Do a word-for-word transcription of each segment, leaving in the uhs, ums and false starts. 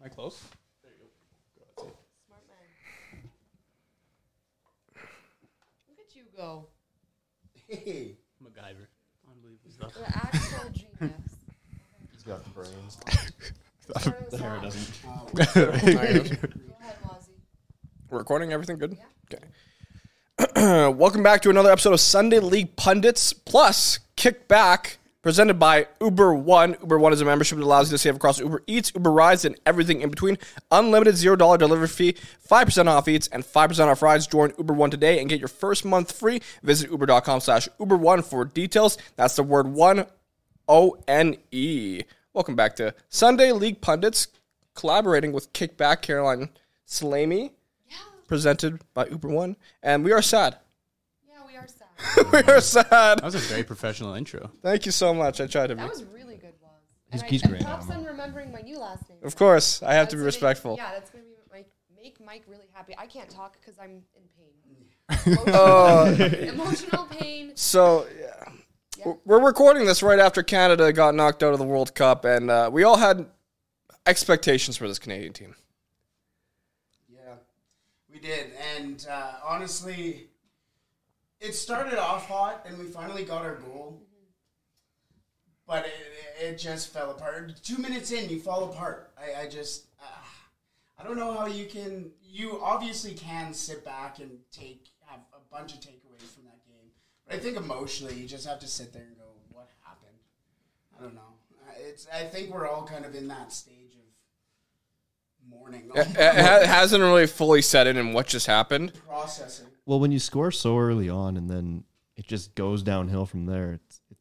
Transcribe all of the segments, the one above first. Am I close? There you go. That's it. Smart man. Look at you go. Hey. MacGyver. Unbelievable. The actual genius. He's got the brains. The hair doesn't. Go ahead, Mozzie. We're recording everything good? Yeah. Okay. Welcome back to another episode of Sunday League Pundits Plus Kickback, presented by Uber One. Uber One is a membership that allows you to save across Uber Eats, Uber Rides, and everything in between. Unlimited zero dollars delivery fee, five percent off eats, and five percent off rides. Join Uber One today and get your first month free. Visit uber.com slash Uber One for details. That's the word one, O N E. Welcome back to Sunday League Pundits, collaborating with Kickback, Caroline Salami, yeah. Presented by Uber One. And we are sad. We are sad. That was a very professional intro. Thank you so much. I tried to be. That was really good, Woz. He's, he's I, great. Props on remembering my new last name. Of course. I have that's to be respectful. Make, yeah, that's going to make Mike really happy. I can't talk because I'm in pain. Emotional, oh. emotional pain. So, yeah. yeah. We're recording this right after Canada got knocked out of the World Cup, and uh, we all had expectations for this Canadian team. Yeah, we did. And uh, honestly, it started off hot, and we finally got our goal, but it, it just fell apart. Two minutes in, you fall apart. I, I just, uh, I don't know how you can, you obviously can sit back and take, have a bunch of takeaways from that game, but I think emotionally, you just have to sit there and go, what happened? I don't know. It's. I think we're all kind of in that stage of mourning. It, it hasn't really fully set in in what just happened. Processing. Well, when you score so early on and then it just goes downhill from there, it's it's,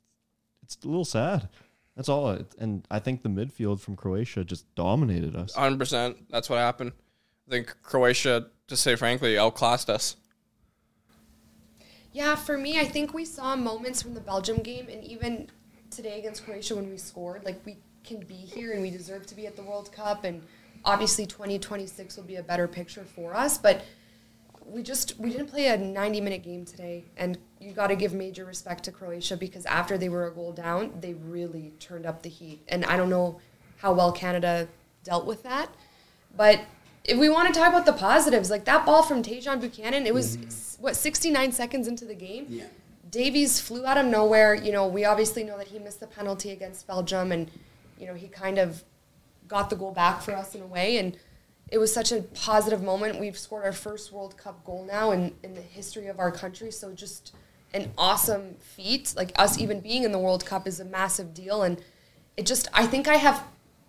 it's a little sad. That's all. It, and I think the midfield from Croatia just dominated us. one hundred percent. That's what happened. I think Croatia, to say frankly, outclassed us. Yeah, for me, I think we saw moments from the Belgium game and even today against Croatia when we scored. Like, we can be here and we deserve to be at the World Cup. And obviously twenty twenty-six will be a better picture for us. But We just we didn't play a ninety-minute game today, and you got to give major respect to Croatia because after they were a goal down, they really turned up the heat. And I don't know how well Canada dealt with that, but if we want to talk about the positives, like that ball from Tajon Buchanan, it was mm-hmm. what sixty-nine seconds into the game. Yeah. Davies flew out of nowhere. You know, we obviously know that he missed the penalty against Belgium, and you know he kind of got the goal back for us in a way, and it was such a positive moment. We've scored our first World Cup goal now in, in the history of our country, so just an awesome feat. Like, us even being in the World Cup is a massive deal, and it just, I think I have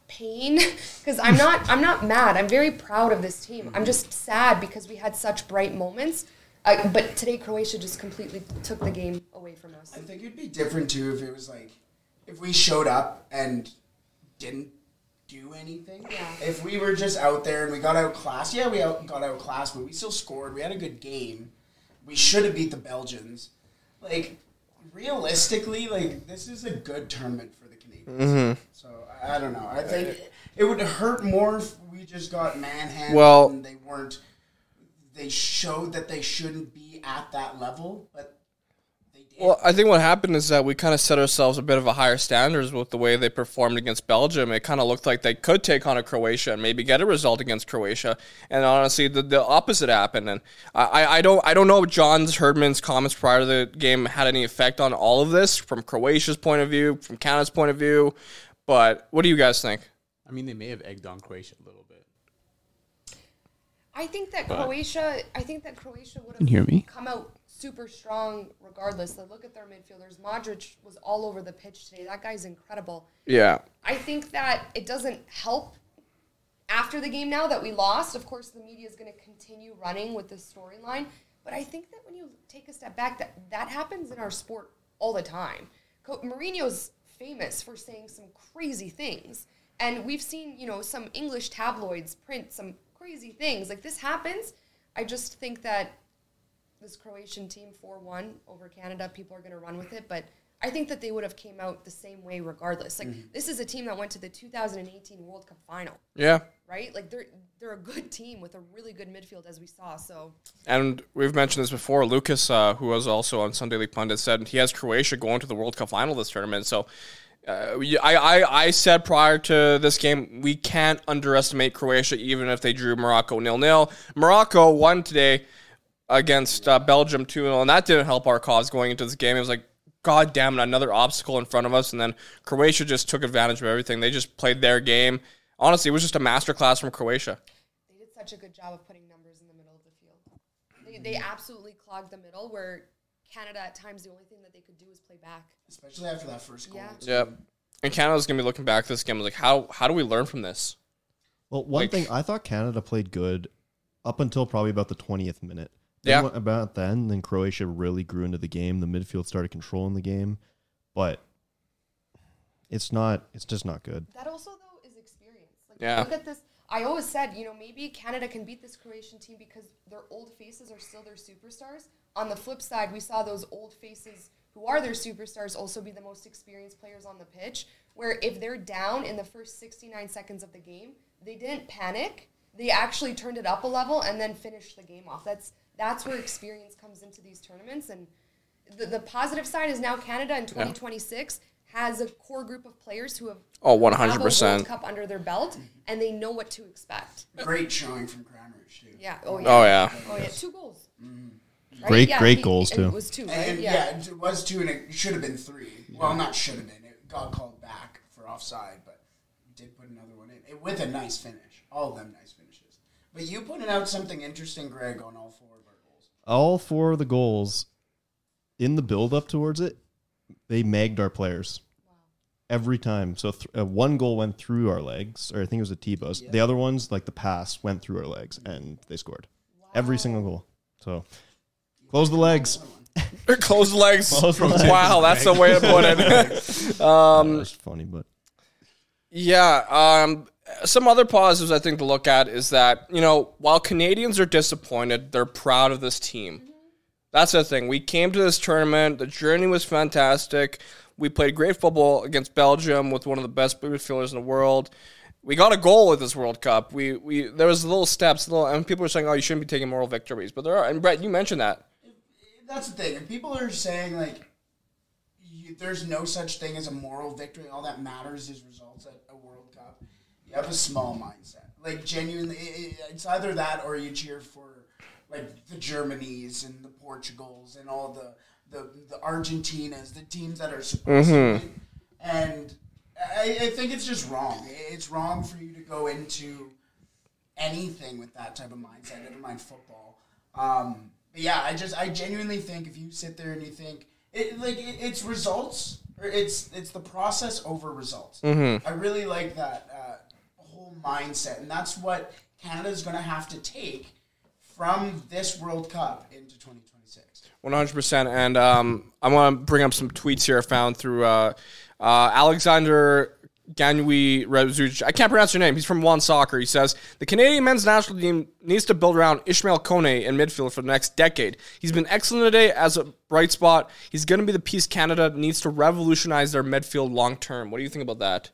pain, because I'm not, I'm not mad. I'm very proud of this team. I'm just sad because we had such bright moments, uh, but today Croatia just completely took the game away from us. I think it'd be different, too, if it was like, if we showed up and didn't do anything. Yeah. If we were just out there and we got outclassed, yeah, we out, got outclassed, but we still scored. We had a good game. We should have beat the Belgians. Like, realistically, like, this is a good tournament for the Canadians. Mm-hmm. So, I, I don't know. I think it, it would hurt more if we just got manhandled well, and they weren't, they showed that they shouldn't be at that level, but they did. Well, I think what happened is that we kind of set ourselves a bit of a higher standards with the way they performed against Belgium. It kind of looked like they could take on a Croatia and maybe get a result against Croatia. And honestly, the, the opposite happened. And I, I don't I don't know if John Herdman's comments prior to the game had any effect on all of this from Croatia's point of view, from Canada's point of view. But what do you guys think? I mean, they may have egged on Croatia a little bit. I think that but. Croatia. I think that Croatia would have hear me? come out super strong regardless. Like, look at their midfielders. Modric was all over the pitch today. That guy's incredible. Yeah. I think that it doesn't help after the game now that we lost. Of course, the media is going to continue running with this storyline. But I think that when you take a step back, that, that happens in our sport all the time. Mourinho's famous for saying some crazy things. And we've seen, you know, some English tabloids print some crazy things. Like, this happens. I just think that this Croatian team four one over Canada, people are going to run with it, but I think that they would have came out the same way regardless. Like, mm-hmm. this is a team that went to the two thousand eighteen World Cup final. Yeah. Right? Like, they're they're a good team with a really good midfield, as we saw, so. And we've mentioned this before. Lucas, uh, who was also on Sunday League Pundits, said he has Croatia going to the World Cup final this tournament, so Uh, I, I, I said prior to this game, we can't underestimate Croatia, even if they drew Morocco nil nil. Morocco won today against uh, Belgium two nil, and that didn't help our cause going into this game. It was like, God damn it, another obstacle in front of us, and then Croatia just took advantage of everything. They just played their game. Honestly, it was just a masterclass from Croatia. They did such a good job of putting numbers in the middle of the field. They, they absolutely clogged the middle where Canada, at times, the only thing that they could do is play back. Especially after that first goal. Yeah. yeah. And Canada's going to be looking back at this game like, how how do we learn from this? Well, one like, thing, I thought Canada played good up until probably about the twentieth minute. Then yeah. About then, then Croatia really grew into the game. The midfield started controlling the game. But it's not, it's just not good. That also, though, is experience. Like, yeah. Look at this. I always said, you know, maybe Canada can beat this Croatian team because their old faces are still their superstars. On the flip side, we saw those old faces who are their superstars also be the most experienced players on the pitch, where if they're down in the first sixty-nine seconds of the game, they didn't panic. They actually turned it up a level and then finished the game off. That's that's where experience comes into these tournaments. And the, the positive side is now Canada in twenty twenty-six yeah. has a core group of players who have oh, one hundred percent a World Cup under their belt, and they know what to expect. Great showing from Kramaric, too. Yeah. Oh, yeah. Oh, yeah. Oh, yeah. Two goals. Mm. Right? Great, yeah, great he, goals, too. It was two, right? And, yeah. yeah, it was two, and it should have been three. Yeah. Well, not should have been. It got called back for offside, but did put another one in. It, with a nice finish. All of them nice finishes. But you pointed out something interesting, Greg, on all four of our goals. All four of the goals, in the build-up towards it, they magged our players. Wow. Every time. So th- uh, one goal went through our legs, or I think it was a T-bus. Yeah. The other ones, like the pass, went through our legs, and they scored. Wow. Every single goal. So... Close the legs. Close the legs. Close the legs. Wow, that's the way to put it. um, that's funny, but... Yeah, um, some other positives I think to look at is that, you know, while Canadians are disappointed, they're proud of this team. Mm-hmm. That's the thing. We came to this tournament. The journey was fantastic. We played great football against Belgium with one of the best midfielders in the world. We got a goal with this World Cup. We we There was little steps, little, and people were saying, oh, you shouldn't be taking moral victories. But there are, and Brett, you mentioned that. That's the thing. If people are saying, like, you, there's no such thing as a moral victory, all that matters is results at a World Cup, you have a small mindset. Like, genuinely, it, it's either that or you cheer for, like, the Germanys and the Portugals and all the the, the Argentinas, the teams that are supposed mm-hmm. to be. And I, I think it's just wrong. It's wrong for you to go into anything with that type of mindset, never mind football. Um... Yeah, I just I genuinely think if you sit there and you think it like it, it's results or it's it's the process over results. Mm-hmm. I really like that uh, whole mindset, and that's what Canada's going to have to take from this World Cup into twenty twenty-six. one hundred percent. And um, I want to bring up some tweets here I found through uh, uh, Alexander Ganui Rezuj. I can't pronounce your name. He's from One Soccer. He says, the Canadian men's national team needs to build around Ismaël Koné in midfield for the next decade. He's been excellent today as a bright spot. He's going to be the piece Canada needs to revolutionize their midfield long term. What do you think about that?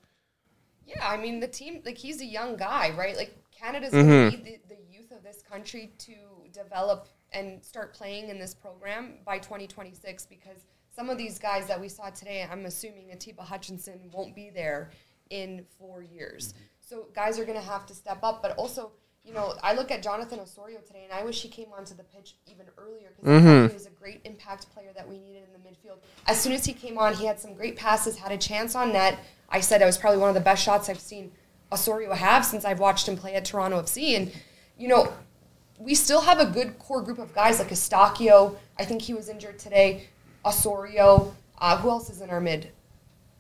Yeah, I mean, the team, like, he's a young guy, right? Like, Canada's mm-hmm. going to need the, the youth of this country to develop and start playing in this program by twenty twenty-six because some of these guys that we saw today, I'm assuming Atiba Hutchinson won't be there in four years. Mm-hmm. So guys are going to have to step up. But also, you know, I look at Jonathan Osorio today, and I wish he came onto the pitch even earlier because mm-hmm. he was a great impact player that we needed in the midfield. As soon as he came on, he had some great passes, had a chance on net. I said it was probably one of the best shots I've seen Osorio have since I've watched him play at Toronto F C. And, you know, we still have a good core group of guys like Eustáquio. I think he was injured today. Osorio. Uh, who else is in our mid?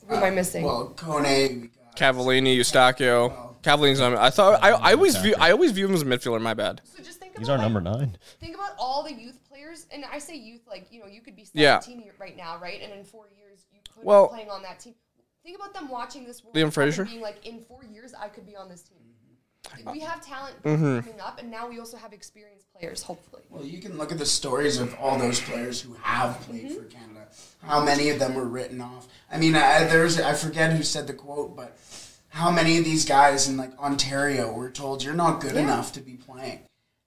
Who uh, am I missing? Well, Koné. Cavallini, Eustáquio. Oh. Cavallini's not. I thought I, I always view I always view him as a midfielder. My bad. So just think about he's our like, number nine. Think about all the youth players, and I say youth like you know you could be seventeen yeah. right now, right? And in four years you could well, be playing on that team. Think about them watching this World Cup and being like, in four years I could be on this team. We have talent mm-hmm. coming up, and now we also have experienced players, hopefully. Well, you can look at the stories of all those players who have played mm-hmm. for Canada, how many of them were written off. I mean, I, there's I forget who said the quote, but how many of these guys in, like, Ontario were told, you're not good yeah. enough to be playing,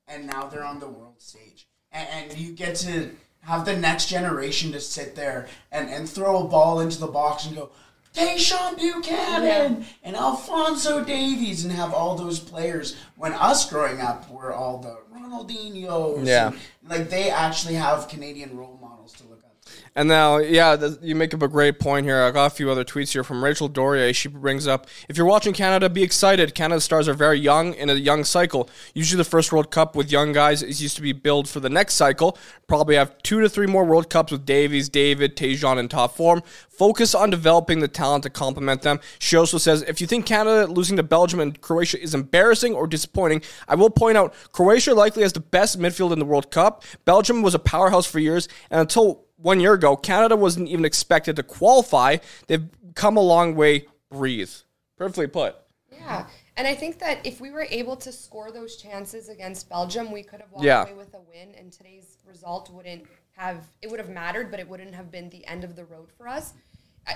and now they're on the world stage. And, and you get to have the next generation to sit there and, and throw a ball into the box and go, Tajon Buchanan yeah. and Alphonso Davies, and have all those players when us growing up were all the Ronaldinhos. Yeah. And, like, they actually have Canadian role models to look up to. And now, yeah, the, you make up a great point here. I got a few other tweets here from Rachel Dorier. She brings up, if you're watching Canada, be excited. Canada's stars are very young in a young cycle. Usually the first World Cup with young guys is used to be billed for the next cycle. Probably have two to three more World Cups with Davies, David, Tajon in top form. Focus on developing the talent to complement them. She also says, if you think Canada losing to Belgium and Croatia is embarrassing or disappointing, I will point out Croatia likely has the best midfield in the World Cup. Belgium was a powerhouse for years, and until one year ago, Canada wasn't even expected to qualify. They've come a long way. Breathe. Perfectly put. Yeah, and I think that if we were able to score those chances against Belgium, we could have walked yeah. away with a win, and today's result wouldn't have, it would have mattered, but it wouldn't have been the end of the road for us.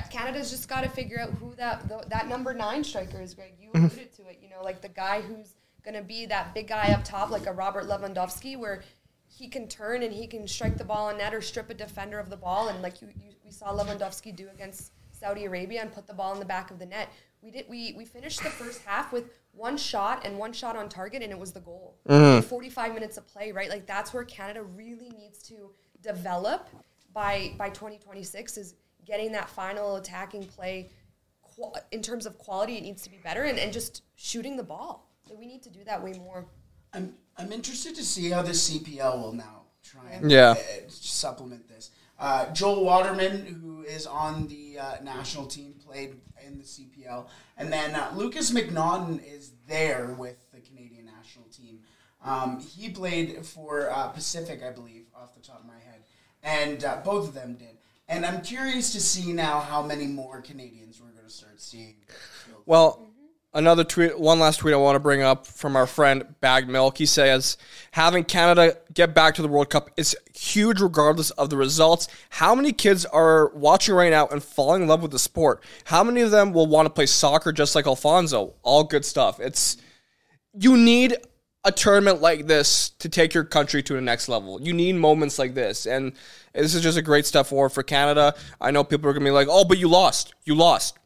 Canada's just got to figure out who that the, that number nine striker is, Greg. You alluded to it, you know, like the guy who's going to be that big guy up top, like a Robert Lewandowski, where he can turn and he can strike the ball on net or strip a defender of the ball. And like you, you, we saw Lewandowski do against Saudi Arabia and put the ball in the back of the net. We did. We we finished the first half with one shot and one shot on target, and it was the goal. Mm-hmm. forty-five minutes of play, right? Like that's where Canada really needs to develop by by twenty twenty-six is getting that final attacking play. In terms of quality, it needs to be better, and, and just shooting the ball. So we need to do that way more. I'm I'm interested to see how the C P L will now try and yeah. uh, supplement this. Uh, Joel Waterman, who is on the uh, national team, played in the C P L. And then uh, Lucas McNaughton is there with the Canadian national team. Um, he played for uh, Pacific, I believe, off the top of my head. And uh, both of them did. And I'm curious to see now how many more Canadians we're going to start seeing. Well, another tweet, one last tweet I want to bring up from our friend Bag Milk. He says, having Canada get back to the World Cup is huge regardless of the results. How many kids are watching right now and falling in love with the sport? How many of them will want to play soccer just like Alphonso? All good stuff. It's you need a tournament like this to take your country to the next level. You need moments like this. And this is just a great step forward for Canada. I know people are going to be like, oh, but you lost. You lost.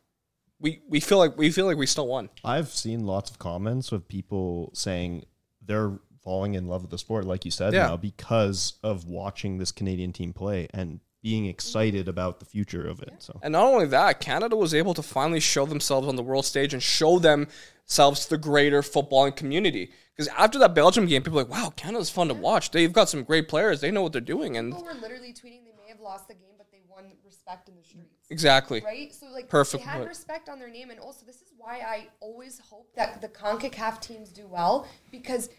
We we feel like we feel like we still won. I've seen lots of comments of people saying they're falling in love with the sport, like you said yeah. now, because of watching this Canadian team play and being excited about the future of it. Yeah. So. And not only that, Canada was able to finally show themselves on the world stage and show themselves to the greater footballing community. Because after that Belgium game, people were like, wow, Canada's fun yeah. to watch. They've got some great players. They know what they're doing. And people were literally tweeting they may have lost the game, but they won respect in the streets. Exactly. Right? So, like, Perfect. they had respect on their name. And also, this is why I always hope that the CONCACAF teams do well. Because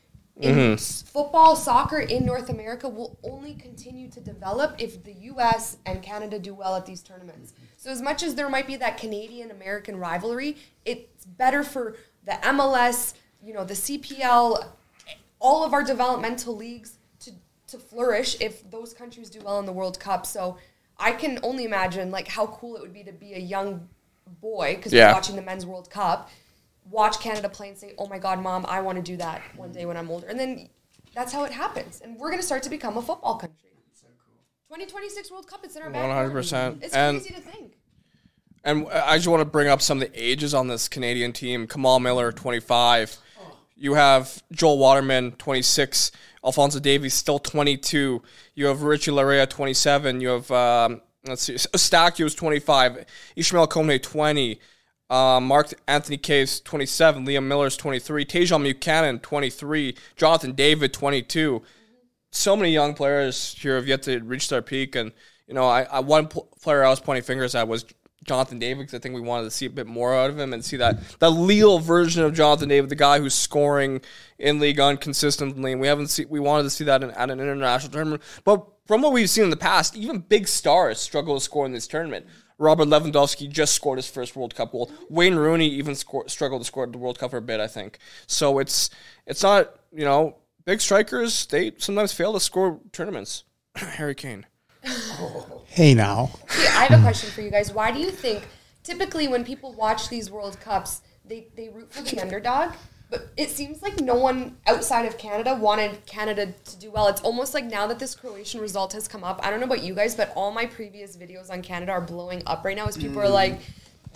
in mm-hmm. football, soccer in North America will only continue to develop if the U S and Canada do well at these tournaments. So as much as there might be that Canadian-American rivalry, it's better for the M L S, you know, the C P L, all of our developmental leagues to, to flourish if those countries do well in the World Cup. So I can only imagine, like, how cool it would be to be a young boy, because yeah. we're watching the Men's World Cup, watch Canada play and say, oh my God, Mom, I want to do that one day when I'm older. And then that's how it happens. And we're going to start to become a football country. That's so cool. twenty twenty-six World Cup, it's in our back. one hundred percent. It's and, crazy to think. And I just want to bring up some of the ages on this Canadian team. Kamal Miller, twenty-five. Oh. You have Joel Waterman, twenty-six. Alphonso Davies, still twenty-two. You have Richie Larea, twenty-seven. You have, um, let's see, Eustáquio is twenty-five. Ismaël Koné, twenty. Uh, Mark Anthony Caves, twenty-seven. Liam Miller's twenty-three. Tajon Buchanan, twenty-three. Jonathan David, twenty-two. So many young players here have yet to reach their peak. And, you know, I, I one pl- player I was pointing fingers at was Jonathan David, because I think we wanted to see a bit more out of him and see that the Lille version of Jonathan David, the guy who's scoring in Ligue one consistently. And we haven't seen, we wanted to see that in, at an international tournament. But from what we've seen in the past, even big stars struggle to score in this tournament. Robert Lewandowski just scored his first World Cup goal. Wayne Rooney even sco- struggled to score at the World Cup for a bit, I think. So it's it's not, you know, big strikers, they sometimes fail to score tournaments. Harry Kane. Oh. Hey, now. Hey, I have a question for you guys. Why do you think, typically when people watch these World Cups, they, they root for the underdog? But it seems like no one outside of Canada wanted Canada to do well. It's almost like now that this Croatian result has come up, I don't know about you guys, but all my previous videos on Canada are blowing up right now as people mm. are like,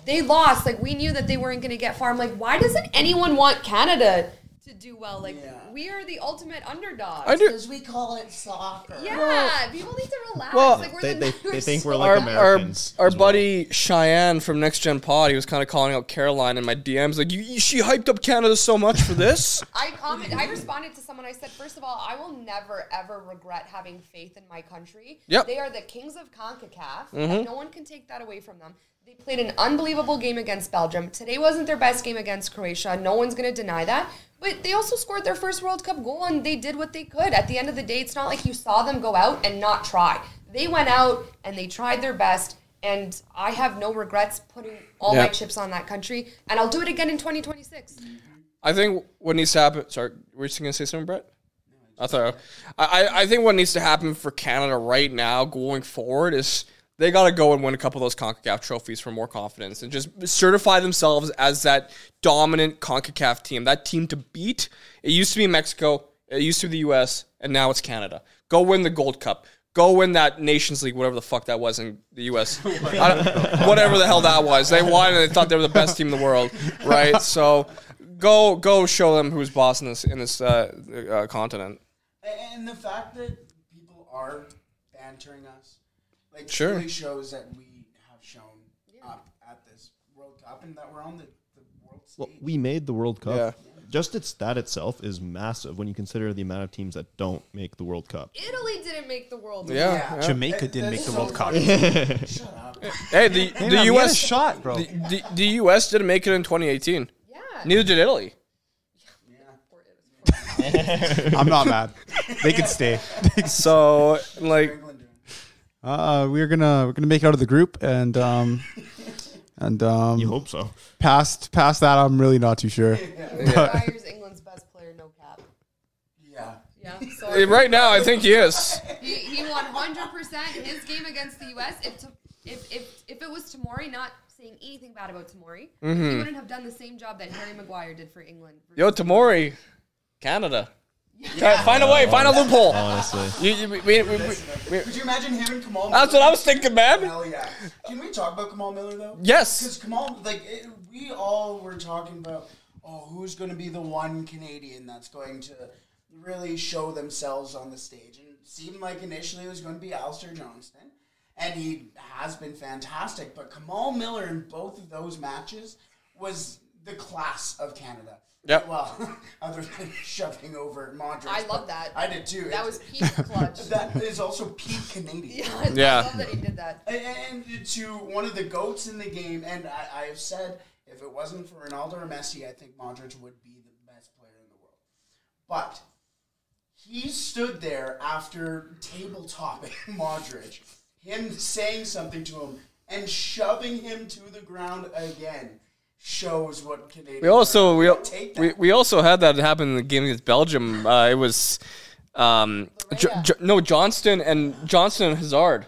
they lost. Like, we knew that they weren't going to get far. I'm like, why doesn't anyone want Canada to do well? Like, yeah. we are the ultimate underdogs. Because we call it soccer. Yeah, well, people need to relax. Well, like, we're they, the they, they think we're like our, Americans. Our, our well. buddy Cheyenne from Next Gen Pod, he was kind of calling out Caroline in my D Ms. Like, you, you, she hyped up Canada so much for this. I commented, I responded to someone. I said, first of all, I will never, ever regret having faith in my country. Yep. They are the kings of CONCACAF. Mm-hmm. And no one can take that away from them. They played an unbelievable game against Belgium. Today wasn't their best game against Croatia. No one's going to deny that. But they also scored their first World Cup goal, and they did what they could. At the end of the day, it's not like you saw them go out and not try. They went out, and they tried their best, and I have no regrets putting all yeah. my chips on that country, and I'll do it again in twenty twenty-six. I think what needs to happen... Sorry, were you going to say something, Brett? I thought I, I think what needs to happen for Canada right now going forward is... They got to go and win a couple of those CONCACAF trophies for more confidence and just certify themselves as that dominant CONCACAF team, that team to beat. It used to be Mexico, it used to be the U S, and now it's Canada. Go win the Gold Cup. Go win that Nations League, whatever the fuck that was in the U S. I don't, whatever the hell that was. They won and they thought they were the best team in the world, right? So go go show them who's boss in this, in this uh, uh, continent. And the fact that people are bantering us, Like sure. really shows that we have shown yeah. up at this World Cup and that we're on the, the world stage. Well, we made the World Cup. Yeah. Yeah. Just it's, that itself is massive when you consider the amount of teams that don't make the World Cup. Italy didn't make the World Cup. Yeah. yeah. yeah. Jamaica it, didn't make the so World Cup. Shut up. Hey, the, the, the U S shot, bro. The, the, the U S didn't make it in twenty eighteen. Yeah. Neither did Italy. Yeah. I'm not mad. They could stay. So, like... Uh, we're gonna we're gonna make it out of the group, and um, and um, you hope so. Past past that, I'm really not too sure. Yeah. Dyer's England's best player, no cap. Yeah, yeah. So right now, I think he is. He he one hundred percent his game against the U S. If to, if if if it was Tomori, not saying anything bad about Tomori, mm-hmm. he wouldn't have done the same job that Harry Maguire did for England. Yo, Tomori, Canada. Yeah. Find a way, find a loophole. Honestly, you, you, we, we, we, we, could you imagine him and Kamal Miller? That's what I was thinking, man. Hell yeah. Can we talk about Kamal Miller though? Yes. Because Kamal, like it, we all were talking about, oh, who's going to be the one Canadian that's going to really show themselves on the stage? And it seemed like initially it was going to be Alistair Johnston, and he has been fantastic. But Kamal Miller in both of those matches was the class of Canada. Yep. Well, other than shoving over Modric. I love that. I did too. That it, was peak clutch. That is also peak Canadian. Yeah, I yeah. love that he did that. And, and to one of the GOATs in the game, and I, I have said, if it wasn't for Ronaldo or Messi, I think Modric would be the best player in the world. But he stood there after table-topping Modric, him saying something to him, and shoving him to the ground again. Shows what Canadians. We also we, we we also had that happen in the game against Belgium. Uh, it was, um, jo, jo, no Johnston and Johnston and Hazard.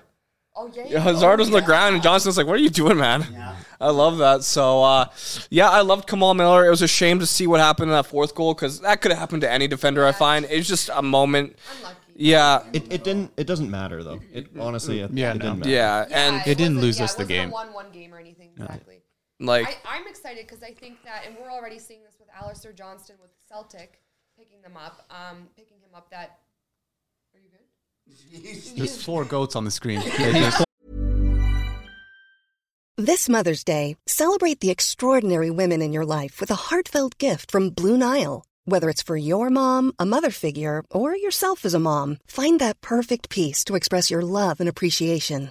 Oh yeah, yeah. Hazard oh, was yeah. on the ground and Johnston's like, "What are you doing, man?" Yeah. I love that. So uh, yeah, I loved Kamal Miller. It was a shame to see what happened in that fourth goal because that could have happened to any defender. Yeah. I find it's just a moment. Unlucky. Yeah, it it didn't it doesn't matter though. It honestly, it, yeah, it no. didn't matter. Yeah, and yeah, it, it didn't lose yeah, us the game. It wasn't a one-one game or anything exactly. No. Like I, I'm excited because I think that, and we're already seeing this with Alistair Johnston with Celtic picking them up, um, picking him up. That are you good? There's four goats on the screen. This Mother's Day, celebrate the extraordinary women in your life with a heartfelt gift from Blue Nile. Whether it's for your mom, a mother figure, or yourself as a mom, find that perfect piece to express your love and appreciation.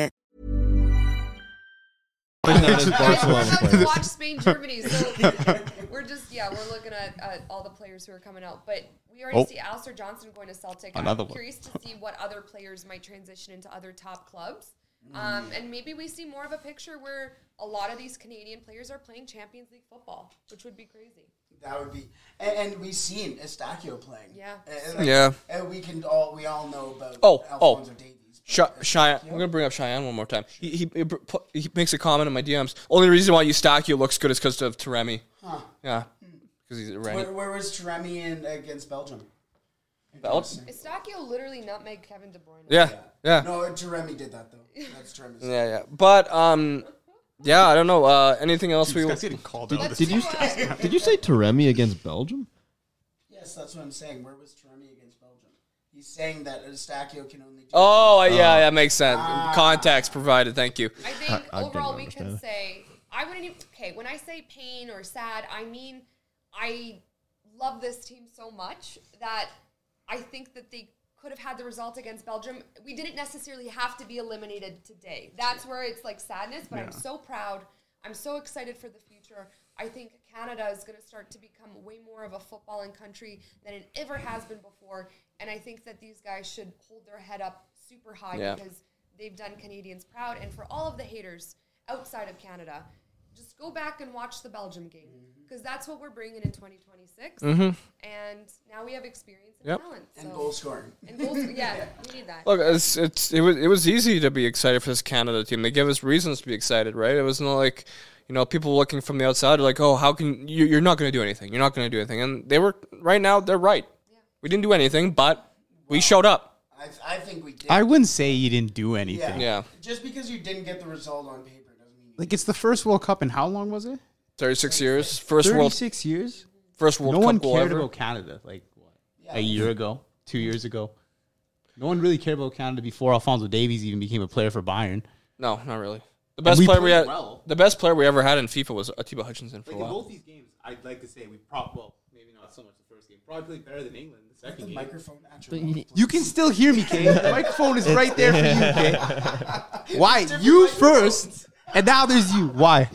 I watch Spain Germany, so we're just yeah we're looking at uh, all the players who are coming out, but we already oh. see Alistair Johnston going to Celtic. Another I'm one. Curious to see what other players might transition into other top clubs, um, and maybe we see more of a picture where a lot of these Canadian players are playing Champions League football, which would be crazy. That would be, and, and we've seen Eustáquio playing. Yeah, and, and, yeah. And we can all we all know about oh, Alphonso oh. Davies. Cheyenne, I'm going to bring up Cheyenne one more time. He, he he makes a comment in my D Ms. Only reason why Eustáquio looks good is because of Taremi. Huh. Yeah. Because he's Iranian. Where, where was Taremi in against Belgium? Belgium? Eustáquio literally nutmegged Kevin De Bruyne. Yeah. Yeah. yeah. No, Taremi did that, though. That's Taremi's. Yeah, yeah. But, um... yeah, I don't know. Uh, anything else Dude, we... Getting called did, out did, you, did you say Taremi against Belgium? Yes, that's what I'm saying. Where was Taremi against Belgium? He's saying that Eustáquio can only do Oh, that. yeah, that makes sense. Ah. Context provided, thank you. I think I, I overall we can it. say, I wouldn't even, okay, when I say pain or sad, I mean I love this team so much that I think that they could have had the result against Belgium. We didn't necessarily have to be eliminated today. That's where it's like sadness, but yeah. I'm so proud. I'm so excited for the future. I think Canada is going to start to become way more of a footballing country than it ever has been before. And I think that these guys should hold their head up super high yeah. because they've done Canadians proud. And for all of the haters outside of Canada, just go back and watch the Belgium game because that's what we're bringing in twenty twenty-six. Mm-hmm. And now we have experience and yep. talent. So. And goal scoring. And goal scoring, yeah, we need that. Look, it's, it's, it, was, it was easy to be excited for this Canada team. They gave us reasons to be excited, right? It wasn't like... You know, people looking from the outside are like, oh, how can you, you're not going to do anything. You're not going to do anything. And they were, right now, they're right. Yeah. We didn't do anything, but well, we showed up. I, I think we did. I wouldn't say you didn't do anything. Yeah. yeah. Just because you didn't get the result on paper doesn't mean. Like, it's the first World Cup, and how long was it? thirty-six years. First thirty-six World thirty-six years? First World no Cup. No one cared ever. about Canada, like, what? Yeah. A year ago, two years ago. No one really cared about Canada before Alphonso Davies even became a player for Bayern. No, not really. The best we player we had, well. the best player we ever had in FIFA was Atiba Hutchinson for like a while. In both these games, I'd like to say we probably, well, maybe not so much the first game, probably played better than England the second the game. Microphone actually. You can still hear me, Kay. The microphone is right there for you, Kay. Why? You first, and now there's you. Why?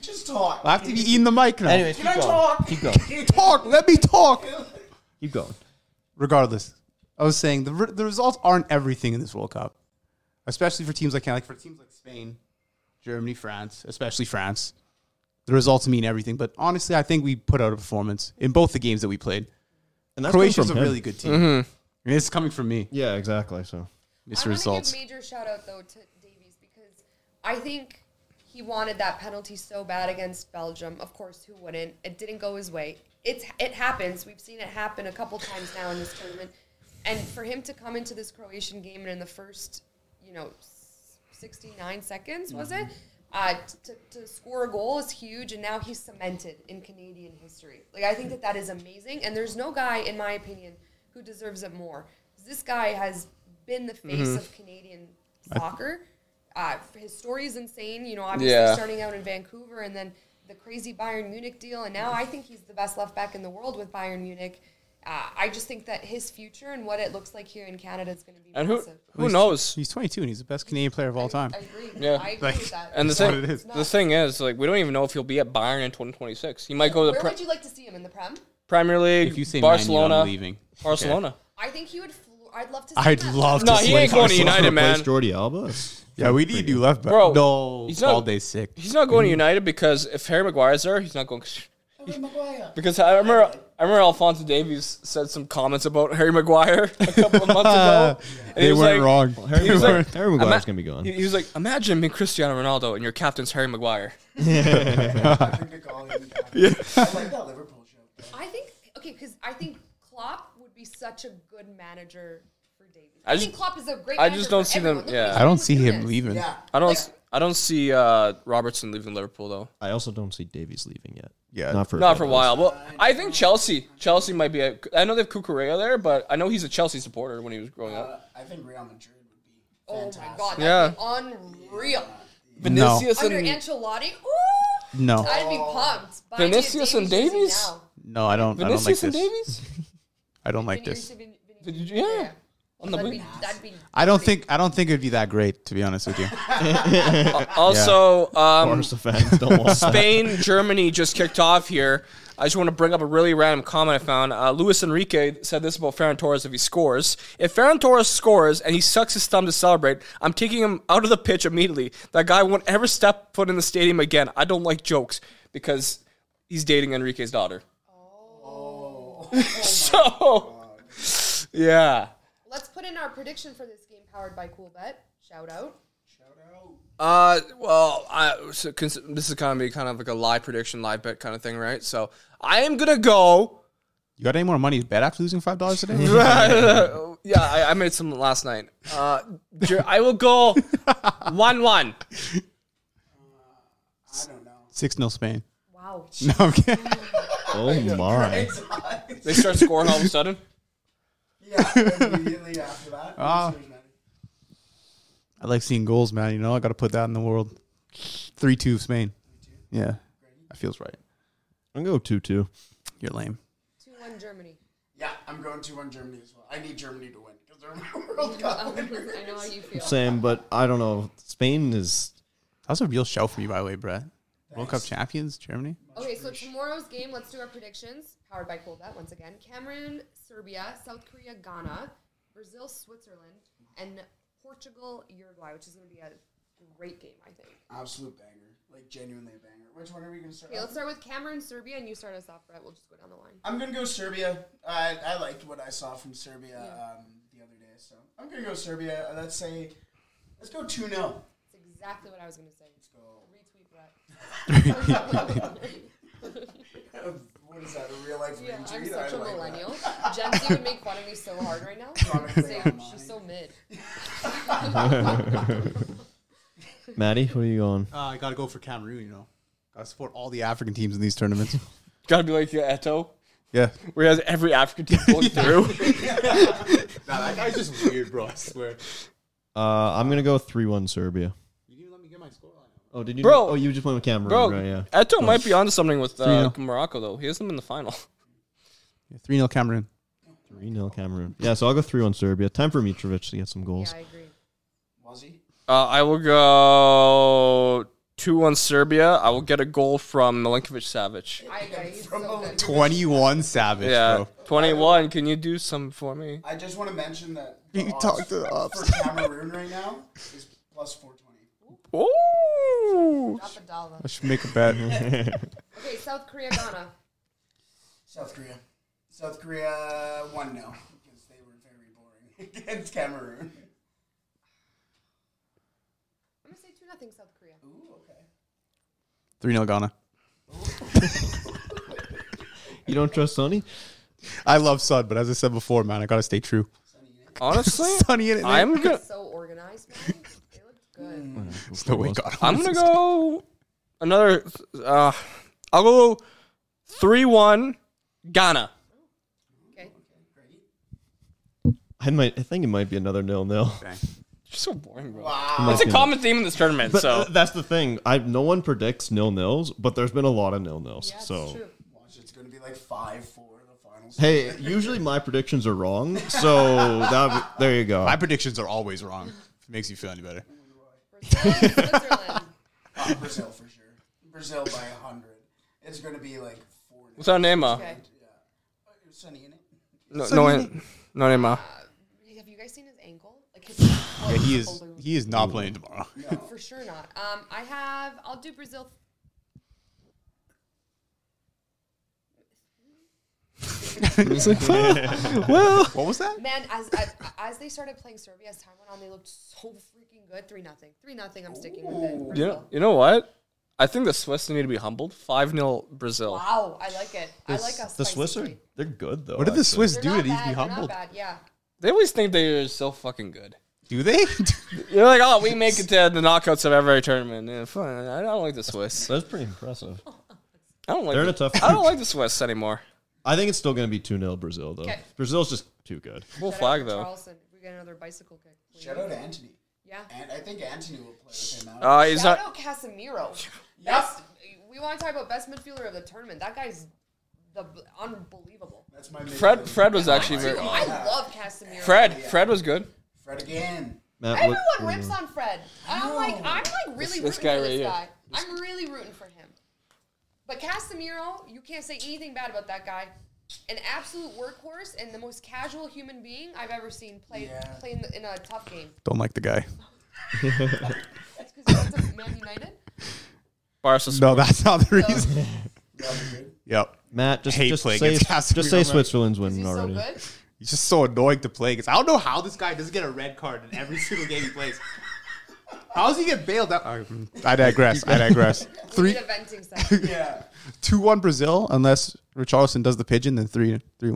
Just talk. I have to be eating the mic now. Anyways, can I going. talk? Keep going. Talk. Let me talk. Keep going. Regardless, I was saying the re- the results aren't everything in this World Cup. Especially for teams like Canada, like for teams like Spain, Germany, France, especially France. The results mean everything. But honestly, I think we put out a performance in both the games that we played. And that's Croatia's a him. really good team. Mm-hmm. And it's coming from me. Yeah, exactly. So, Mister Results. I want to give major shout out, though, to Davies because I think He wanted that penalty so bad against Belgium. Of course, who wouldn't? It didn't go his way. It's, it happens. We've seen it happen a couple times now in this tournament. And for him to come into this Croatian game and in the first, you know, sixty-nine seconds, was it? Uh, to, to score a goal is huge, and now he's cemented in Canadian history. Like, I think that that is amazing. And there's no guy, in my opinion, who deserves it more. This guy has been the face mm-hmm. of Canadian soccer. Uh, his story is insane, you know, obviously yeah. starting out in Vancouver and then the crazy Bayern Munich deal. And now I think he's the best left back in the world with Bayern Munich. Uh, I just think that his future and what it looks like here in Canada is going to be and massive. Who, who knows? He's twenty-two and he's the best Canadian player of all time. I, I agree. Yeah. I agree like, with that. And the thing, it is. the thing is, like, we don't even know if he'll be at Bayern in twenty twenty-six. He might go to the Where pre- would you like to see him in the Prem? Premier League, if you say Barcelona, I'm leaving. Barcelona. Okay. I think he would... I'd love to see I'd that. love no, to see No, he ain't going to United, man. Jordi Alba? Yeah, we need you left back. Bro, no, he's not, all day sick. He's not going mm. to United because if Harry Maguire's there, he's not going... Harry Maguire. Because I remember I remember Alphonso Davies said some comments about Harry Maguire a couple of months ago. yeah. They weren't like, wrong. Well, Harry, Maguire, like, Harry Maguire's going to be gone. He, he was like, imagine being Cristiano Ronaldo and your captain's Harry Maguire. Yeah. I think they're calling him the captain. I like that Liverpool joke. I think... Okay, because I think Klopp... such a good manager for Davies. I, I think just, Klopp is a great manager. I just don't see everyone. them. Yeah, I don't see him leaving. Yeah. I don't. Like, s- I don't see uh, Robertson leaving Liverpool though. I also don't see Davies leaving yet. Yeah, not for not a for a while. Well, I think Chelsea. Chelsea might be. A, I know they have Cucurella there, but I know he's a Chelsea supporter when he was growing uh, up. I think Real Madrid would be. Fantastic. Oh my god! That'd yeah. be unreal. Vinicius no. and, under Ancelotti. Ooh, no, I'd be pumped. By Vinicius and Davies. No, I don't. Vinicius I don't like this. and Davies. I don't like Vin- this. Vin- Vin- Vin- yeah. yeah. On the that'd be, that'd be I don't think I don't think it'd be that great, to be honest with you. uh, also, yeah. um, fans don't want Spain, that. Germany just kicked off here. I just want to bring up a really random comment I found. Uh, Luis Enrique said this about Ferran Torres if he scores. If Ferran Torres scores and he sucks his thumb to celebrate, I'm taking him out of the pitch immediately. That guy won't ever step foot in the stadium again. I don't like jokes because he's dating Enrique's daughter. Oh so, yeah. Let's put in our prediction for this game, powered by CoolBet. Shout out! Shout out! Uh, well, I so cons- this is gonna be kind of like a live prediction, live bet kind of thing, right? So I am gonna go. You got any more money to bet after losing five dollars today? yeah, I, I made some last night. Uh, I will go one-one. Uh, I don't know. six-nil Spain. Wow. No, I'm kidding. Oh my! They start scoring all of a sudden. Yeah, immediately after that. Uh, I like seeing goals, man. You know, I got to put that in the world. three-two Spain. three two Yeah, that feels right. I'm gonna go two-two You're lame. two-one Germany. Yeah, I'm going two-one Germany as well. I need Germany to win because they're my World Cup winners. I know how you feel. Same, but I don't know. Spain is. That was a real show for you, by the way, Brett. World Cup champions, Germany. Okay, so tomorrow's game, let's do our predictions. Powered by CoolBet once again. Cameroon, Serbia, South Korea, Ghana, Brazil, Switzerland, and Portugal, Uruguay, which is going to be a great game, I think. Absolute banger. Like, genuinely a banger. Which one are we going to start Okay, off? Let's start with Cameroon, Serbia, and you start us off, Brett. We'll just go down the line. I'm going to go Serbia. I, I liked what I saw from Serbia yeah. um, the other day, so I'm going to go Serbia. Let's say, let's go two-nil That's exactly what I was going to say. Let's go. What is that, a real life yeah, I'm such a like millennial. Gen Z would make fun of me so hard right now. Say, she's so mid. Maddie, where are you going? Uh, I gotta go for Cameroon, you know. Gotta support all the African teams in these tournaments. Gotta be like your Eto. Yeah. Where has every African team going through. Nah, that guy's just weird, bro, I swear. Uh, I'm gonna go three-one Serbia. You didn't let me get my score. Oh, did you? Bro, know? Oh, you just went with Cameroon, bro, right? Yeah. Eto oh. might be onto something with uh, Morocco, though. He has them in the final. Yeah, three-nil Cameroon. three-nil Cameroon. Yeah, so I'll go three-one Serbia. Time for Mitrovic to get some goals. Yeah, I agree. Was he? Uh, I will go two-one Serbia. I will get a goal from Milinkovic Savic. I agree. From so twenty-one Savic, yeah, bro. twenty-one Can you do some for me? I just want to mention that you talk to the ups. For Cameroon right now is plus four. Ooh. Drop a dollar. I should make a bet. Okay, South Korea, Ghana. South Korea. South Korea won now because they were very boring against Cameroon. I'm going to say two nothing South Korea. Ooh, okay. three nil Ghana. You don't trust Sonny? I love Son, but as I said before, man, I got to stay true. Honestly, Sonny in it. I'm go- so organized, man. It looks good. Mm. It's no way God. I'm going to go another, uh, I'll go three one Ghana. Okay. I might. I think it might be another nil-nil. Okay. You're so boring, bro. Wow. It's a common theme in this tournament. But so that's the thing. I no one predicts nil-nils, but there's been a lot of nil-nils. Yeah, so that's true. Watch, it's going to be like five four. Hey, usually my predictions are wrong, so that would, there you go. My predictions are always wrong. If it makes you feel any better. Brazil, uh, Brazil for sure. Brazil by a hundred. It's going to be like four. What's our name? Uh? Okay. Yeah. Sunny in it. No, Sunny. no, no, no uh, have you guys seen his ankle? Like his yeah, he is. Older. He is not playing tomorrow. No, for sure not. Um, I have. I'll do Brazil. Like, well, well, what was that? Man, as, as as they started playing Serbia, as time went on, they looked so freaking good. Three nothing, three nothing. I'm sticking Ooh. with it. Brazil. You know, you know what? I think the Swiss need to be humbled. five nil Brazil. Wow, I like it. The, I like us. The Swiss are they're good though. What did the Swiss do to be humbled? Not bad, yeah. They always think they are so fucking good. Do they? You're like, oh, we make it to the knockouts of every tournament. Yeah, fine. I don't like the Swiss. That's pretty impressive. I don't like. They're the, in a tough. I don't like the Swiss anymore. I think it's still going to be two nil Brazil, though. Kay. Brazil's just too good. We'll Shout flag, though. Charleston. We get another bicycle kick. Please. Shout out to Anthony. Yeah. And I think Anthony will play with him out. Uh, Shout not- out Casemiro. Yep. We want to talk about best midfielder of the tournament. That guy's the unbelievable. That's my Fred Fred was actually very good. I love Casemiro. Fred. Yeah. Fred was good. Fred again. Matt, Everyone what, rips on Fred. I'm no. like, I'm like really this, rooting this guy for this right guy. Here. I'm really rooting for him. But Casemiro, you can't say anything bad about that guy. An absolute workhorse and the most casual human being I've ever seen play yeah. play in, the, in a tough game. Don't like the guy. That's because he's at Man United? Barca. No, that's not the reason. So. Yep. Matt, just, just say, just say Switzerland's winning already. So good? He's just so annoying to play against. I don't know how this guy doesn't get a red card in every single game he plays. How does he get bailed out? I digress. I digress. Three. Yeah. two one Brazil, unless Richarlison does the pigeon, then three one. Three,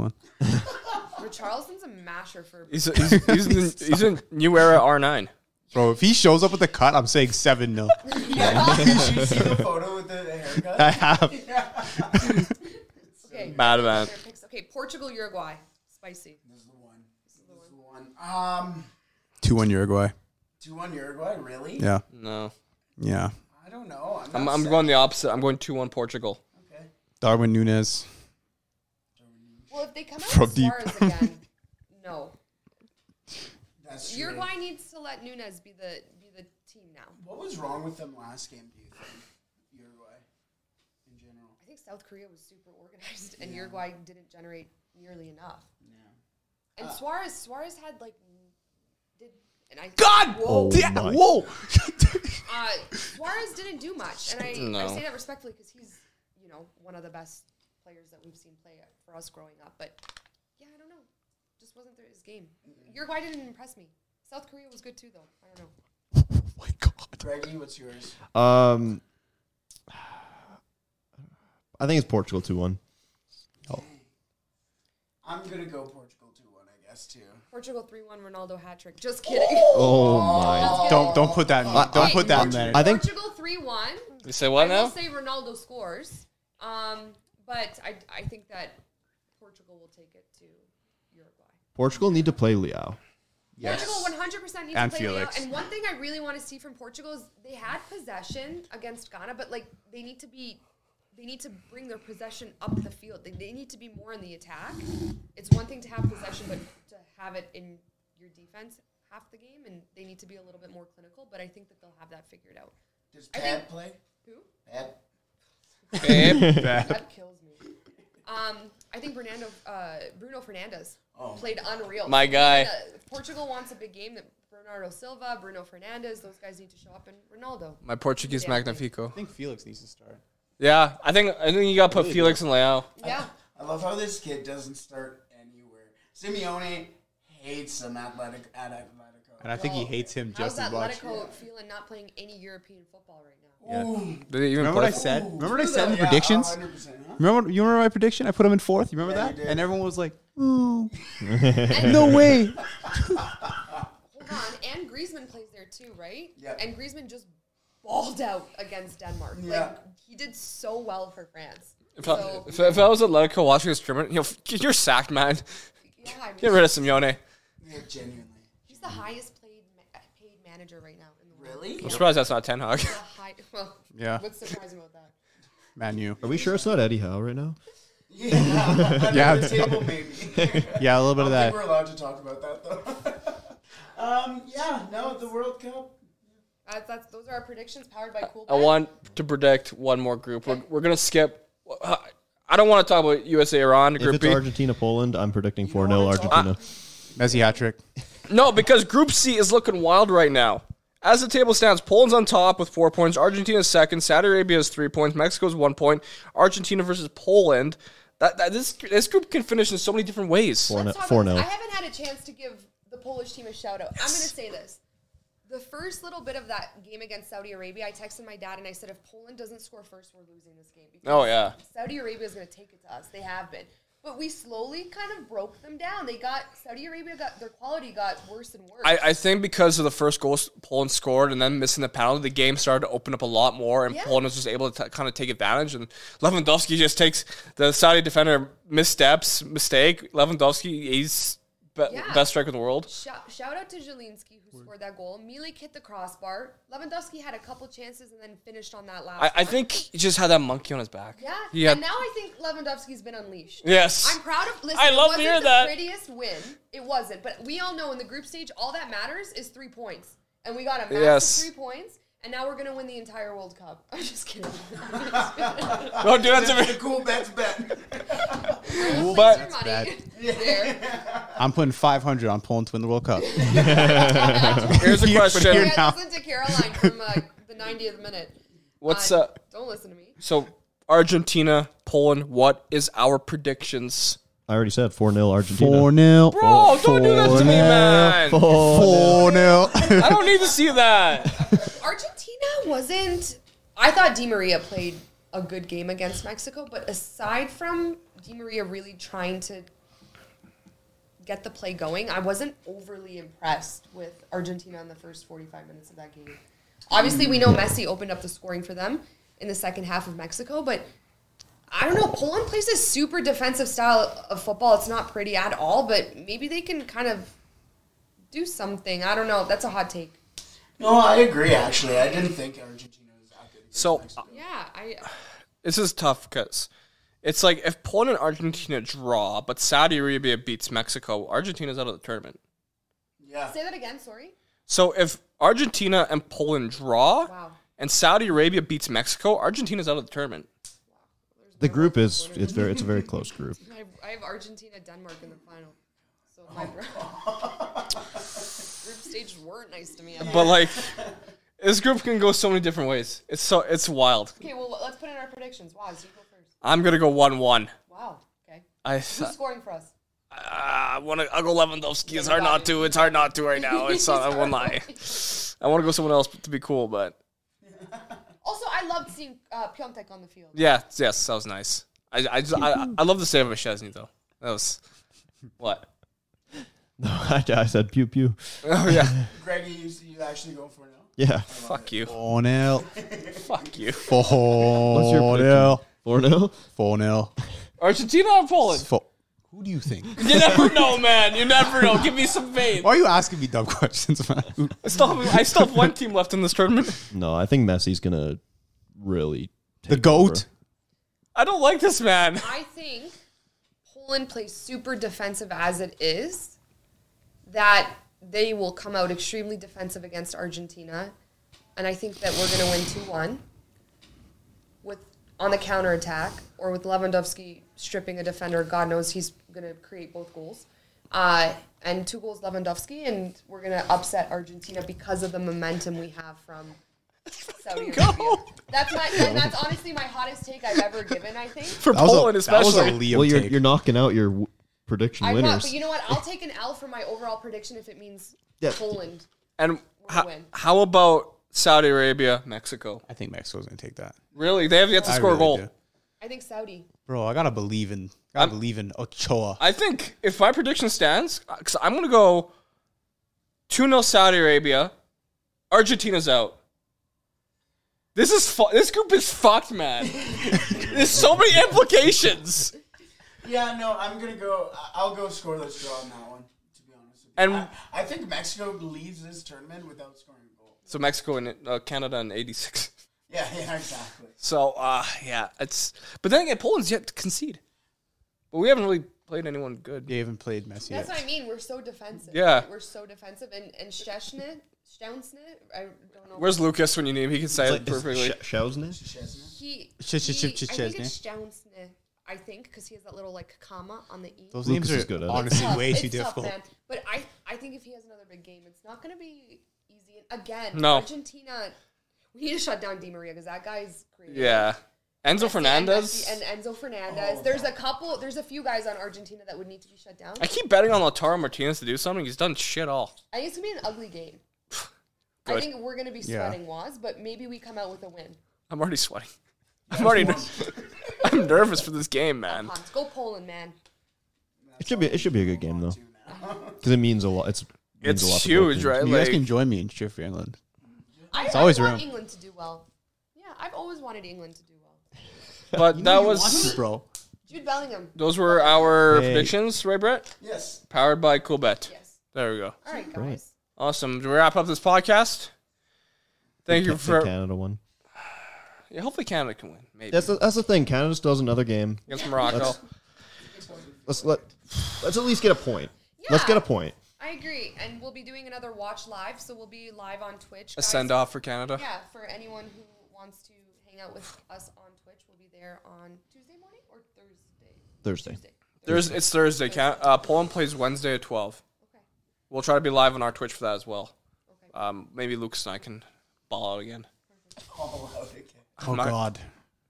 three, Richarlison's a masher for... He's, a, he's, he's, he's, in, he's in New Era R nine. Bro, if he shows up with the cut, I'm saying seven nil. No. Yeah. Did you see the photo with the haircut? I have. Yeah. Okay. Bad man. Okay, Portugal, Uruguay. Spicy. This is the one. This is the this one. one. Um, two one Uruguay. two one Uruguay, really? Yeah. No. Yeah. I don't know. I'm, I'm, I'm going the opposite. I'm going two one Portugal. Okay. Darwin Nunez. Well, if they come out with Suarez again, no. That's true. Uruguay needs to let Nunez be the be the team now. What was wrong with them last game, do you think? Uruguay, in general. I think South Korea was super organized, and yeah. Uruguay didn't generate nearly enough. Yeah. And uh, Suarez, Suarez had like did. And I God, whoa, oh da- whoa. uh, Suarez didn't do much, and I, no. I say that respectfully because he's, you know, one of the best players that we've seen play for us growing up. But yeah, I don't know, just wasn't his game. Uruguay didn't impress me. South Korea was good too, though. I don't know. Oh my God, Greggy, what's yours? Um, I think it's Portugal two one. Oh, I'm gonna go Portugal. Too. Portugal three one Ronaldo hat trick. Just kidding. Oh, oh my! Don't don't put that in. Don't Wait, put that Portugal, in there. I think Portugal three one. You say what I now? I say Ronaldo scores. Um, but I I think that Portugal will take it to Uruguay. Portugal need to play Leao. Yes. Portugal one hundred percent needs and to play Felix. Leao. And one thing I really want to see from Portugal is they had possession against Ghana, but like they need to be. They need to bring their possession up the field. They, they need to be more in the attack. It's one thing to have possession, but to have it in your defense half the game, and they need to be a little bit more clinical, but I think that they'll have that figured out. Does Pep play? Who? Pep. Pep. Pep kills me. Um, I think Bernardo, uh, Bruno Fernandes oh. played unreal. My guy. Uh, Portugal wants a big game that Bernardo Silva, Bruno Fernandes, those guys need to show up, and Ronaldo. My Portuguese yeah, magnifico. I think Felix needs to start. Yeah, I think I think you got to put really Felix and Leao. Yeah. I, I love how this kid doesn't start anywhere. Simeone hates some athletic, atletico. And I think oh. he hates him just as much. How's Atletico feeling not playing any European football right now? Yeah. Did they even remember play? What I said? Ooh. Remember what I said in the yeah, predictions? one hundred percent, huh? Remember, you remember my prediction? I put him in fourth. You remember yeah, that? You and everyone was like, ooh. No way. Hold on. And Griezmann plays there too, right? Yeah. And Griezmann just balled out against Denmark. Yeah. Like, he did so well for France. If, so, I, if, if I was Atletico watching this tournament, you know, you're sacked, man. Yeah, I mean, get rid of Simeone. Yeah, genuinely. The highest paid ma- paid manager right now in the world. Really? I'm surprised that's not Ten Hag. High, well, yeah. What's surprising about that? Manu. Are we sure it's not Eddie Howe right now? Yeah. yeah. Table maybe. yeah, a little bit of that. I don't think we're allowed to talk about that though. um. Yeah. No, the World Cup. That's, that's those are our predictions powered by CoolBet. I want to predict one more group. We're we're gonna skip. Uh, I don't want to talk about U S A Iran. Group if it's B. Argentina Poland, I'm predicting four nil Argentina. Talk? Messi hat trick. No, because Group C is looking wild right now. As the table stands, Poland's on top with four points. Argentina's second. Saudi Arabia's three points. Mexico's one point. Argentina versus Poland. That, that this this group can finish in so many different ways. Four, no, four no. I haven't had a chance to give the Polish team a shout out. Yes. I'm going to say this. The first little bit of that game against Saudi Arabia, I texted my dad and I said, if Poland doesn't score first, we're losing this game. Because oh, yeah. Saudi Arabia's going to take it to us. They have been. But we slowly kind of broke them down. They got, Saudi Arabia got, their quality got worse and worse. I, I think because of the first goal Poland scored and then missing the penalty, the game started to open up a lot more, and yeah. Poland was just able to t- kind of take advantage. And Lewandowski just takes, the Saudi defender missteps, mistake. Lewandowski, he's be- yeah. best striker in the world. Shout, shout out to Zielinski, who Word. scored that goal. Milik hit the crossbar. Lewandowski had a couple chances and then finished on that last I, I think he just had that monkey on his back. Yeah, yeah. And now I think Lewandowski's been unleashed. Yes. I'm proud of, listen, I love it wasn't hearing the that. prettiest win. It wasn't. But we all know in the group stage, all that matters is three points. And we got a massive yes. three points. And now we're going to win the entire World Cup. I'm just kidding. Don't do that to me. Cool bet's bet. Cool bet's bet. I'm putting five hundred on Poland to win the World Cup. Here's a question. Here yeah, listen to Caroline from uh, the ninetieth minute. What's uh, up? Don't listen to me. So, Argentina, Poland, what is our predictions? I already said four nil Argentina. four nil Bro, don't four do that to me, man. four nil I don't need to see that. Argentina wasn't... I thought Di Maria played a good game against Mexico, but aside from Di Maria really trying to get the play going, I wasn't overly impressed with Argentina in the first forty-five minutes of that game. Obviously, we know Messi opened up the scoring for them in the second half of Mexico, but I don't know. Poland plays a super defensive style of football. It's not pretty at all, but maybe they can kind of do something. I don't know. That's a hot take. No, I agree, actually. I didn't think Argentina was that good. So, yeah. I. This is tough because it's like if Poland and Argentina draw, but Saudi Arabia beats Mexico, Argentina's out of the tournament. Yeah. Say that again, sorry. So, if Argentina and Poland draw wow. and Saudi Arabia beats Mexico, Argentina's out of the tournament. Wow. The group is, it's very, it's a very close group. I have, I have Argentina, Denmark in the final. So, my bro. Group stages weren't nice to me. But, like, this group can go so many different ways. It's so it's wild. Okay, well, let's put in our predictions. Wow, you go first. I'm going to go one one Wow, okay. I th- Who's scoring for us? Uh, I want to. I'll go Lewandowski. Yeah, it's hard not to. It's hard not to right now. It's not, I won't lie. I want to go someone else to be cool, but... Also, I loved seeing uh, Piontek on the field. Yeah, yes, that was nice. I I, just, I, I love the save of Szczesny, though. That was... What? No, I, I said pew pew. Oh, yeah. Greggy, you, you actually going for it now? Yeah. Fuck you. four nil Fuck you. four nil four nil four nil Argentina or Poland? Four. Who do you think? You never know, man. You never know. Give me some faith. Why are you asking me dumb questions, man? I still have, I still have one team left in this tournament. No, I think Messi's going to really take The GOAT? Over. I don't like this, man. I think Poland plays super defensive as it is. That they will come out extremely defensive against Argentina. And I think that we're going to win two one with on the counterattack or with Lewandowski stripping a defender. God knows he's going to create both goals. Uh, and two goals Lewandowski, and we're going to upset Argentina because of the momentum we have from Saudi Arabia. That's my, and that's honestly my hottest take I've ever given, I think. For Poland especially. That was a Liam well, you're, take. You're knocking out your... prediction I winners. Not, but you know what? I'll take an L for my overall prediction if it means Yeah. Poland. And how, how about Saudi Arabia, Mexico? I think Mexico's going to take that. Really? They have yet to I score really a goal. Do. I think Saudi. Bro, I got to believe in I believe in Ochoa. I think if my prediction stands, because I'm going to go two nil Saudi Arabia. Argentina's out. This is fu- this group is fucked, man. There's so many implications. Yeah, no, I'm going to go. I'll go scoreless draw on that one, to be honest with you. And I, I think Mexico leaves this tournament without scoring a goal. So Mexico and uh, Canada in eighty-six. Yeah, yeah, exactly. So, uh, yeah, it's. But then again, Poland's yet to concede. But we haven't really played anyone good. They haven't played Messi yet. That's what I mean. We're so defensive. Yeah. Right? We're so defensive. And, and Szczesny, I don't know. Where's Lucas when you need him? He can say like, it perfectly. Szczesny? He, he, he, I think it's Szczesny, I think, because he has that little, like, comma on the E. Those Lucas names are good, honestly way too difficult. Tough, but I, I think if he has another big game, it's not going to be easy. Again, no. Argentina... We need to shut down Di Maria because that guy's crazy. Yeah. Enzo Messi Fernandez. And, and Enzo Fernandez. Oh, there's a couple, there's a few guys on Argentina that would need to be shut down. I keep betting on Lautaro Martinez to do something. He's done shit all. I think it's going to be an ugly game. I think we're going to be sweating yeah. Waz, but maybe we come out with a win. I'm already sweating. I'm already nervous. I'm nervous for this game, man. Let's go Poland, man. It should be It should be a good game, though. Because it means a lot. It's, it's a lot huge, right? You like, guys can join me and cheer for England. It's I, always I want room. England to do well. Yeah, I've always wanted England to do well. But that was... It, bro. Jude Bellingham. Those were our hey. predictions, right, Brett? Yes. Powered by CoolBet. Yes. There we go. All right, guys. Right. Awesome. Do we wrap up this podcast? Thank we you for... Canada won. Yeah, hopefully Canada can win. Maybe. That's the, that's the thing. Canada still has another game. Against Morocco. Let's, let's, let, let's at least get a point. Yeah. Let's get a point. I agree, and we'll be doing another watch live, so we'll be live on Twitch. Guys. A send-off for Canada. Yeah, for anyone who wants to hang out with us on Twitch, we'll be there on Tuesday morning or Thursday? Thursday. Tuesday. Thursday. It's Thursday. Thursday. Uh, Poland plays Wednesday at twelve. Okay. We'll try to be live on our Twitch for that as well. Okay. Um, maybe Lucas and I can ball out again. Ball out again. Oh, I'm God.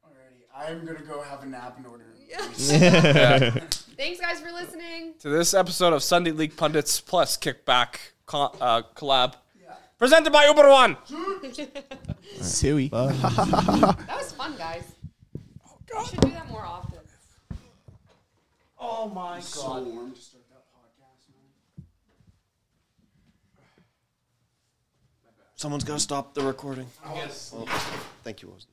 Alrighty, I'm going to go have a nap in order. Yes. Yeah. Thanks, guys, for listening to this episode of Sunday League Pundits Plus Kickback co- uh, collab, yeah. presented by Uber One. Suey. That was fun, guys. Oh, God. We should do that more often. Oh my it's God! So warm to start that podcast, man. Someone's gotta stop the recording. Oh, yes. Well, thank you, Austin.